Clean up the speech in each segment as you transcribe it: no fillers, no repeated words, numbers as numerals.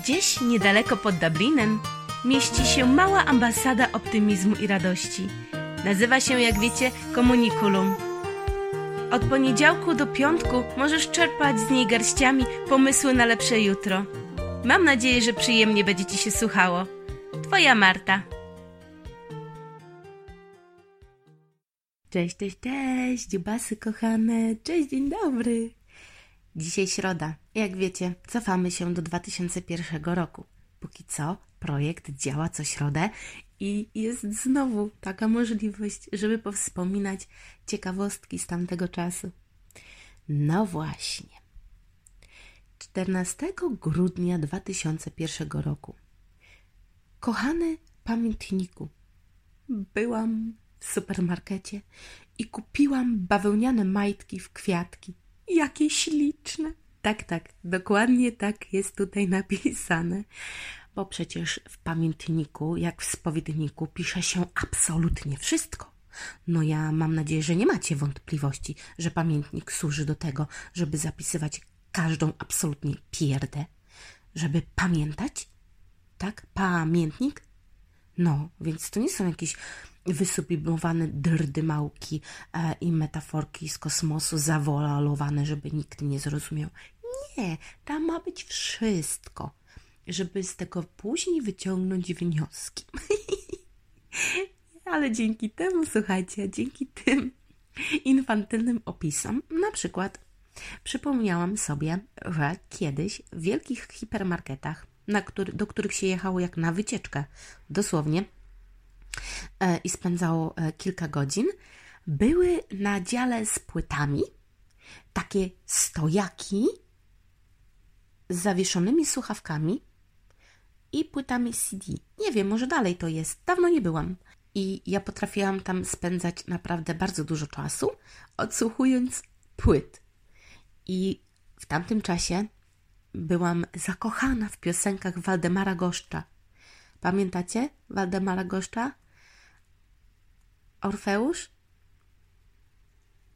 Gdzieś niedaleko pod Dublinem mieści się mała ambasada optymizmu i radości. Nazywa się, jak wiecie, Komunikulum. Od poniedziałku do piątku możesz czerpać z niej garściami pomysły na lepsze jutro. Mam nadzieję, że przyjemnie będzie Ci się słuchało. Twoja Marta. Cześć, cześć, cześć, dziubasy kochane. Cześć, dzień dobry. Dzisiaj środa. Jak wiecie, cofamy się do 2001 roku. Póki co projekt działa co środę i jest znowu taka możliwość, żeby powspominać ciekawostki z tamtego czasu. No właśnie. 14 grudnia 2001 roku. Kochany pamiętniku, byłam w supermarkecie i kupiłam bawełniane majtki w kwiatki. Jakie śliczne! Tak, dokładnie tak jest tutaj napisane. Bo przecież w pamiętniku, jak w spowiedniku, pisze się absolutnie wszystko. No ja mam nadzieję, że nie macie wątpliwości, że pamiętnik służy do tego, żeby zapisywać każdą absolutnie pierdę. Żeby pamiętać? Tak? Pamiętnik? No, więc to nie są jakieś wysublimowane drdymałki i metaforki z kosmosu zawolowane, żeby nikt nie zrozumiał. Nie, tam ma być wszystko, żeby z tego później wyciągnąć wnioski. Ale dzięki temu, słuchajcie, dzięki tym infantylnym opisom, na przykład przypomniałam sobie, że kiedyś w wielkich hipermarketach, do których się jechało jak na wycieczkę, dosłownie, i spędzało kilka godzin, były na dziale z płytami takie stojaki z zawieszonymi słuchawkami i płytami CD. Nie wiem, może dalej to jest. Dawno nie byłam. I ja potrafiłam tam spędzać naprawdę bardzo dużo czasu, odsłuchując płyt. I w tamtym czasie byłam zakochana w piosenkach Waldemara Goszcza. Pamiętacie Waldemara Goszcza? Orfeusz?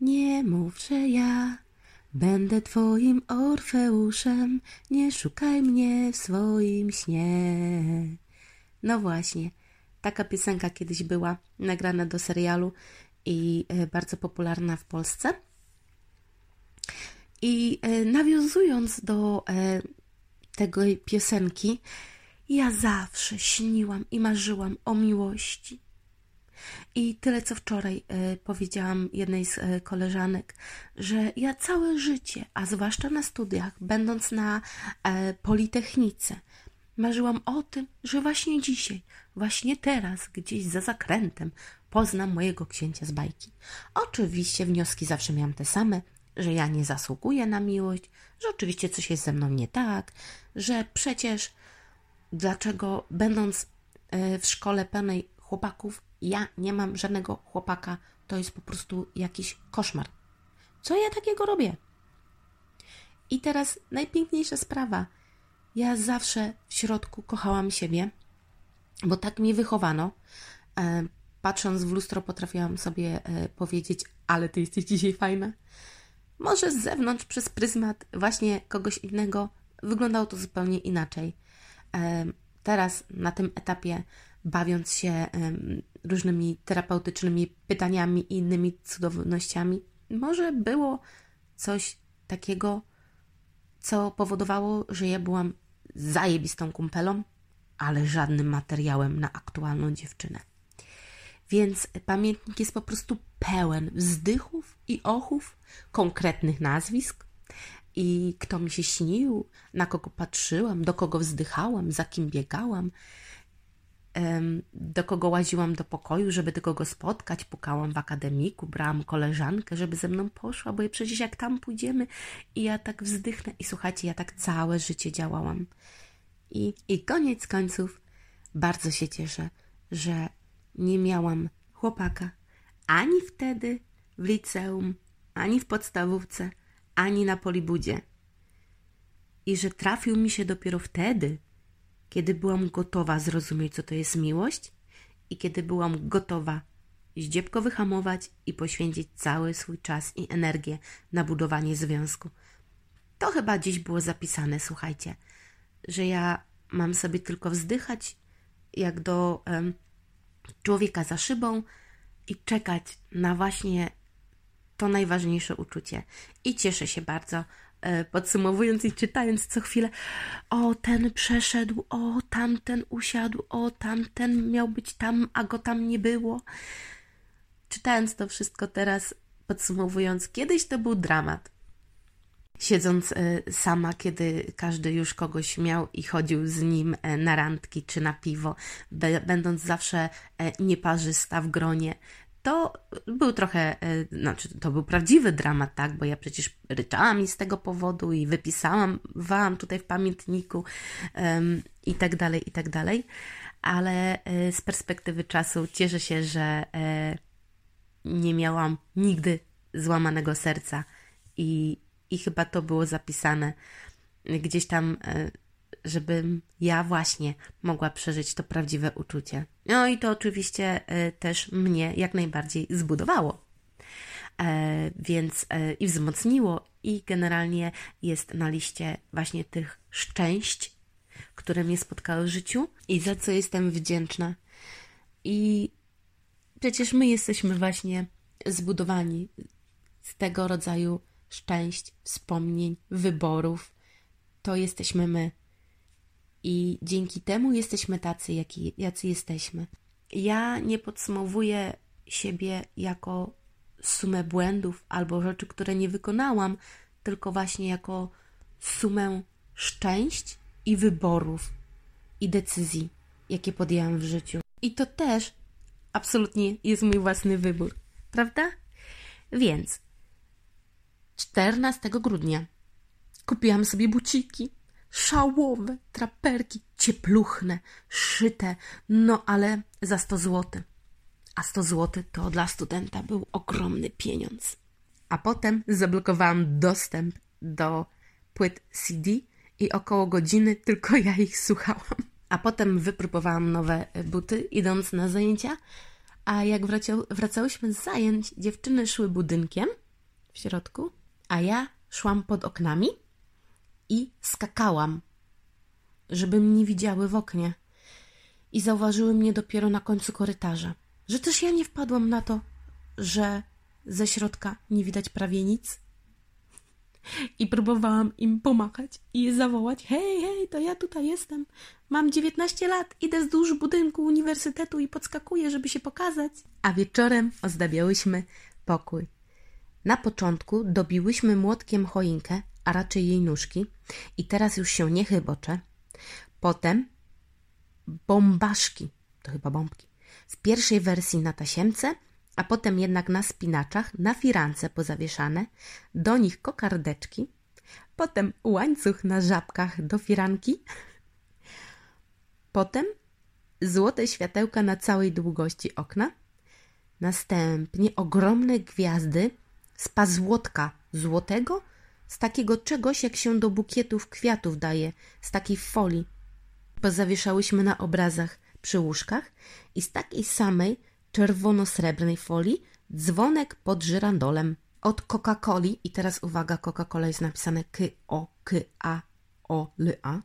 Nie mów, że ja będę twoim Orfeuszem, nie szukaj mnie w swoim śnie. No właśnie, taka piosenka kiedyś była nagrana do serialu i bardzo popularna w Polsce. I nawiązując do tego piosenki, ja zawsze śniłam i marzyłam o miłości. I tyle, co wczoraj powiedziałam jednej z koleżanek, że ja całe życie, a zwłaszcza na studiach, będąc na Politechnice, marzyłam o tym, że właśnie dzisiaj, właśnie teraz, gdzieś za zakrętem poznam mojego księcia z bajki. Oczywiście wnioski zawsze miałam te same, że ja nie zasługuję na miłość, że oczywiście coś jest ze mną nie tak, że przecież dlaczego będąc w szkole pełnej chłopaków, ja nie mam żadnego chłopaka, to jest po prostu jakiś koszmar. Co ja takiego robię? I teraz najpiękniejsza sprawa. Ja zawsze w środku kochałam siebie, bo tak mnie wychowano. Patrząc w lustro potrafiłam sobie powiedzieć, ale ty jesteś dzisiaj fajna. Może z zewnątrz, przez pryzmat właśnie kogoś innego wyglądało to zupełnie inaczej. Teraz na tym etapie, bawiąc się różnymi terapeutycznymi pytaniami i innymi cudownościami, może było coś takiego, co powodowało, że ja byłam zajebistą kumpelą, ale żadnym materiałem na aktualną dziewczynę. Więc pamiętnik jest po prostu pełen wzdychów i ochów, konkretnych nazwisk i kto mi się śnił, na kogo patrzyłam, do kogo wzdychałam, za kim biegałam, do kogo łaziłam do pokoju, żeby tylko go spotkać, pukałam w akademiku, brałam koleżankę, żeby ze mną poszła, bo przecież jak tam pójdziemy i ja tak wzdychnę. I słuchajcie, ja tak całe życie działałam. I koniec końców bardzo się cieszę, że nie miałam chłopaka ani wtedy w liceum, ani w podstawówce, ani na polibudzie. I że trafił mi się dopiero wtedy, kiedy byłam gotowa zrozumieć, co to jest miłość i kiedy byłam gotowa zdziepko wyhamować i poświęcić cały swój czas i energię na budowanie związku. To chyba dziś było zapisane, słuchajcie. że ja mam sobie tylko wzdychać jak do człowieka za szybą i czekać na właśnie to najważniejsze uczucie. I cieszę się bardzo, podsumowując i czytając co chwilę, o ten przeszedł, o tamten usiadł, o tamten miał być tam, a go tam nie było. Czytając to wszystko teraz, podsumowując, kiedyś to był dramat. Siedząc sama, kiedy każdy już kogoś miał i chodził z nim na randki czy na piwo, będąc zawsze nieparzysta w gronie, to był trochę, to był prawdziwy dramat, tak? Bo ja przecież ryczałam i z tego powodu i wypisałam wam tutaj w pamiętniku i tak dalej, ale z perspektywy czasu cieszę się, że nie miałam nigdy złamanego serca i chyba to było zapisane gdzieś tam, żebym ja właśnie mogła przeżyć to prawdziwe uczucie. No i to oczywiście też mnie jak najbardziej zbudowało, więc i wzmocniło, i generalnie jest na liście właśnie tych szczęść, które mnie spotkały w życiu i za co jestem wdzięczna. I przecież my jesteśmy właśnie zbudowani z tego rodzaju szczęść, wspomnień, wyborów. To jesteśmy my. I dzięki temu jesteśmy tacy, jacy jesteśmy. Ja nie podsumowuję siebie jako sumę błędów albo rzeczy, które nie wykonałam, tylko właśnie jako sumę szczęść i wyborów i decyzji, jakie podjęłam w życiu. I to też absolutnie jest mój własny wybór, prawda? Więc 14 grudnia kupiłam sobie buciki szałowe, traperki ciepluchne, szyte, no ale za 100 zł. A 100 zł to dla studenta był ogromny pieniądz. A potem zablokowałam dostęp do płyt CD i około godziny tylko ja ich słuchałam. A potem wypróbowałam nowe buty, idąc na zajęcia, a jak wracałyśmy z zajęć, dziewczyny szły budynkiem w środku, a ja szłam pod oknami i skakałam, żeby mnie widziały w oknie. I zauważyły mnie dopiero na końcu korytarza. Że też ja nie wpadłam na to, że ze środka nie widać prawie nic. I próbowałam im pomachać i je zawołać: hej, hej, to ja tutaj jestem. Mam 19 lat, idę wzdłuż budynku uniwersytetu i podskakuję, żeby się pokazać. A wieczorem ozdabiałyśmy pokój. Na początku dobiłyśmy młotkiem choinkę, a raczej jej nóżki, i teraz już się nie chyboczę. Potem bombaszki, to chyba bombki, w pierwszej wersji na tasiemce, a potem jednak na spinaczach, na firance pozawieszane, do nich kokardeczki, potem łańcuch na żabkach do firanki, potem złote światełka na całej długości okna, następnie ogromne gwiazdy z pazłotka złotego, z takiego czegoś, jak się do bukietów kwiatów daje, z takiej folii. Pozawieszałyśmy na obrazach przy łóżkach i z takiej samej czerwono-srebrnej folii dzwonek pod żyrandolem od Coca-Coli. I teraz uwaga, Coca-Cola jest napisane K-O-K-A-O-L-A.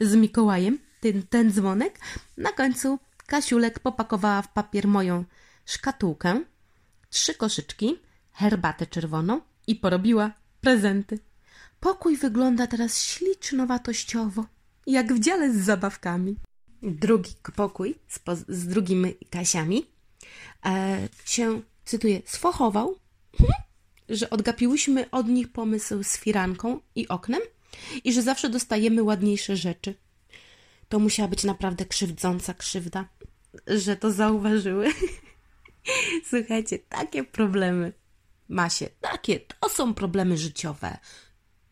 Z Mikołajem ten dzwonek. Na końcu Kasiulek popakowała w papier moją szkatułkę, 3 koszyczki, herbatę czerwoną i porobiła prezenty. Pokój wygląda teraz ślicznowatościowo, jak w dziale z zabawkami. Drugi pokój z drugimi Kasiami się, cytuję, sfochował, że odgapiłyśmy od nich pomysł z firanką i oknem i że zawsze dostajemy ładniejsze rzeczy. To musiała być naprawdę krzywdząca krzywda, że to zauważyły. Słuchajcie, takie problemy ma się, to są problemy życiowe.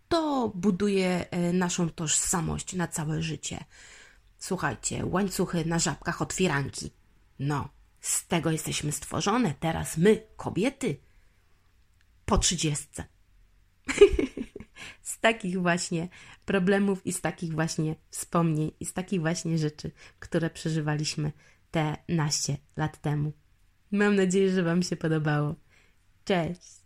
To buduje naszą tożsamość na całe życie. Słuchajcie, łańcuchy na żabkach od firanki. No, z tego jesteśmy stworzone. Teraz my, kobiety, po 30. Z takich właśnie problemów i z takich właśnie wspomnień i z takich właśnie rzeczy, które przeżywaliśmy te naście lat temu. Mam nadzieję, że wam się podobało. Cześć!